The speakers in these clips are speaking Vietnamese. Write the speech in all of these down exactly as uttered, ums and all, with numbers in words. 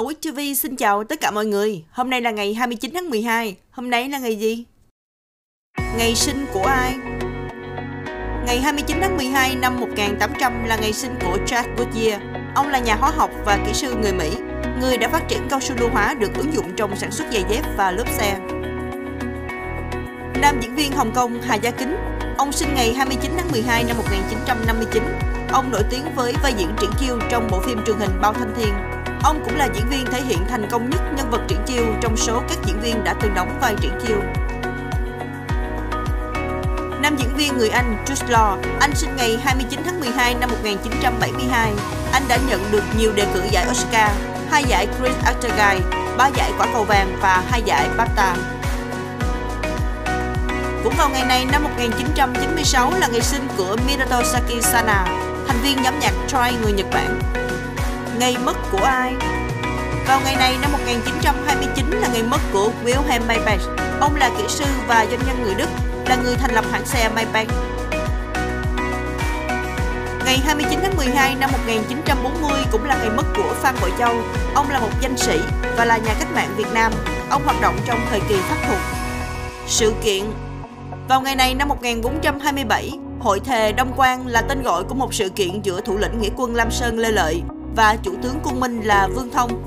Owl ti vi xin chào tất cả mọi người. Hôm nay là ngày hai mươi chín tháng mười hai. Hôm nay là ngày gì? Ngày sinh của ai? Ngày hai mươi chín tháng mười hai năm một nghìn tám trăm là ngày sinh của Charles Goodyear. Ông là nhà hóa học và kỹ sư người Mỹ, người đã phát triển cao su lưu hóa được ứng dụng trong sản xuất giày dép và lốp xe. Nam diễn viên Hồng Kông Hà Gia Kính. Ông sinh ngày hai mươi chín tháng mười hai năm một nghìn chín trăm năm mươi chín. Ông nổi tiếng với vai diễn Triển Chiêu trong bộ phim truyền hình Bao Thanh Thiên. Ông cũng là diễn viên thể hiện thành công nhất nhân vật Triển Chiêu trong số các diễn viên đã từng đóng vai Triển Chiêu. Nam diễn viên người Anh Jude Law. Anh sinh ngày hai mươi chín tháng mười hai năm một nghìn chín trăm bảy mươi hai. Anh đã nhận được nhiều đề cử giải Oscar, hai giải Chris Arthur Guy, ba giải Quả Cầu Vàng và hai giải BAFTA. Cũng vào ngày này năm một nghìn chín trăm chín mươi sáu là ngày sinh của Minato Sakisana, thành viên nhóm nhạc Troy người Nhật Bản. Ngày mất của ai? Vào ngày này năm một nghìn chín trăm hai mươi chín là ngày mất của Wilhelm Maybach. Ông là kỹ sư và doanh nhân người Đức, là người thành lập hãng xe Maybach. Ngày hai mươi chín tháng mười hai năm một nghìn chín trăm bốn mươi cũng là ngày mất của Phan Bội Châu. Ông là một danh sĩ và là nhà cách mạng Việt Nam. Ông hoạt động trong thời kỳ Pháp thuộc. Sự kiện. Vào ngày này năm một nghìn bốn trăm hai mươi bảy, Hội thề Đông Quang là tên gọi của một sự kiện giữa thủ lĩnh nghĩa quân Lam Sơn Lê Lợi và chủ tướng quân Minh là Vương Thông.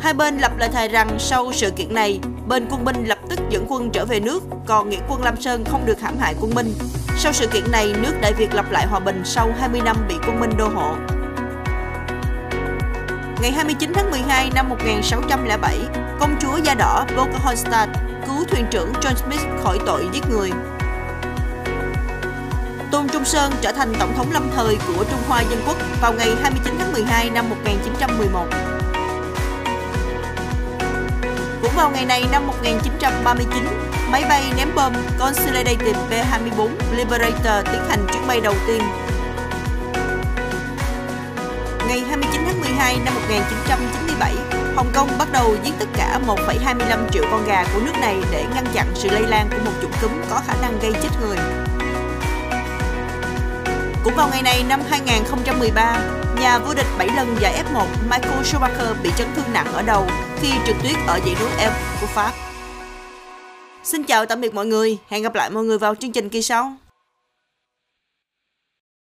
Hai bên lập lời thề rằng sau sự kiện này, bên quân Minh lập tức dẫn quân trở về nước, còn nghĩa quân Lam Sơn không được hãm hại quân Minh. Sau sự kiện này, nước Đại Việt lập lại hòa bình sau hai mươi năm bị quân Minh đô hộ. Ngày hai mươi chín tháng mười hai năm một nghìn sáu trăm lẻ bảy, công chúa da đỏ Pocahontas cứu thuyền trưởng John Smith khỏi tội giết người. Tôn Trung Sơn trở thành tổng thống lâm thời của Trung Hoa Dân quốc vào ngày hai mươi chín tháng mười hai năm một nghìn chín trăm mười một. Cũng vào ngày này năm một nghìn chín trăm ba mươi chín, máy bay ném bom Consolidated B hai mươi bốn Liberator tiến hành chuyến bay đầu tiên. Ngày hai mươi chín tháng mười hai năm một nghìn chín trăm chín mươi bảy, Hồng Kông bắt đầu giết tất cả một phẩy hai mươi lăm triệu con gà của nước này để ngăn chặn sự lây lan của một chủng cúm có khả năng gây chết người. Cũng vào ngày này năm hai nghìn không trăm mười ba, nhà vô địch bảy lần giải F một Michael Schumacher bị chấn thương nặng ở đầu khi trượt tuyết ở dãy núi Alps của Pháp. Xin chào tạm biệt mọi người, hẹn gặp lại mọi người vào chương trình kỳ sau.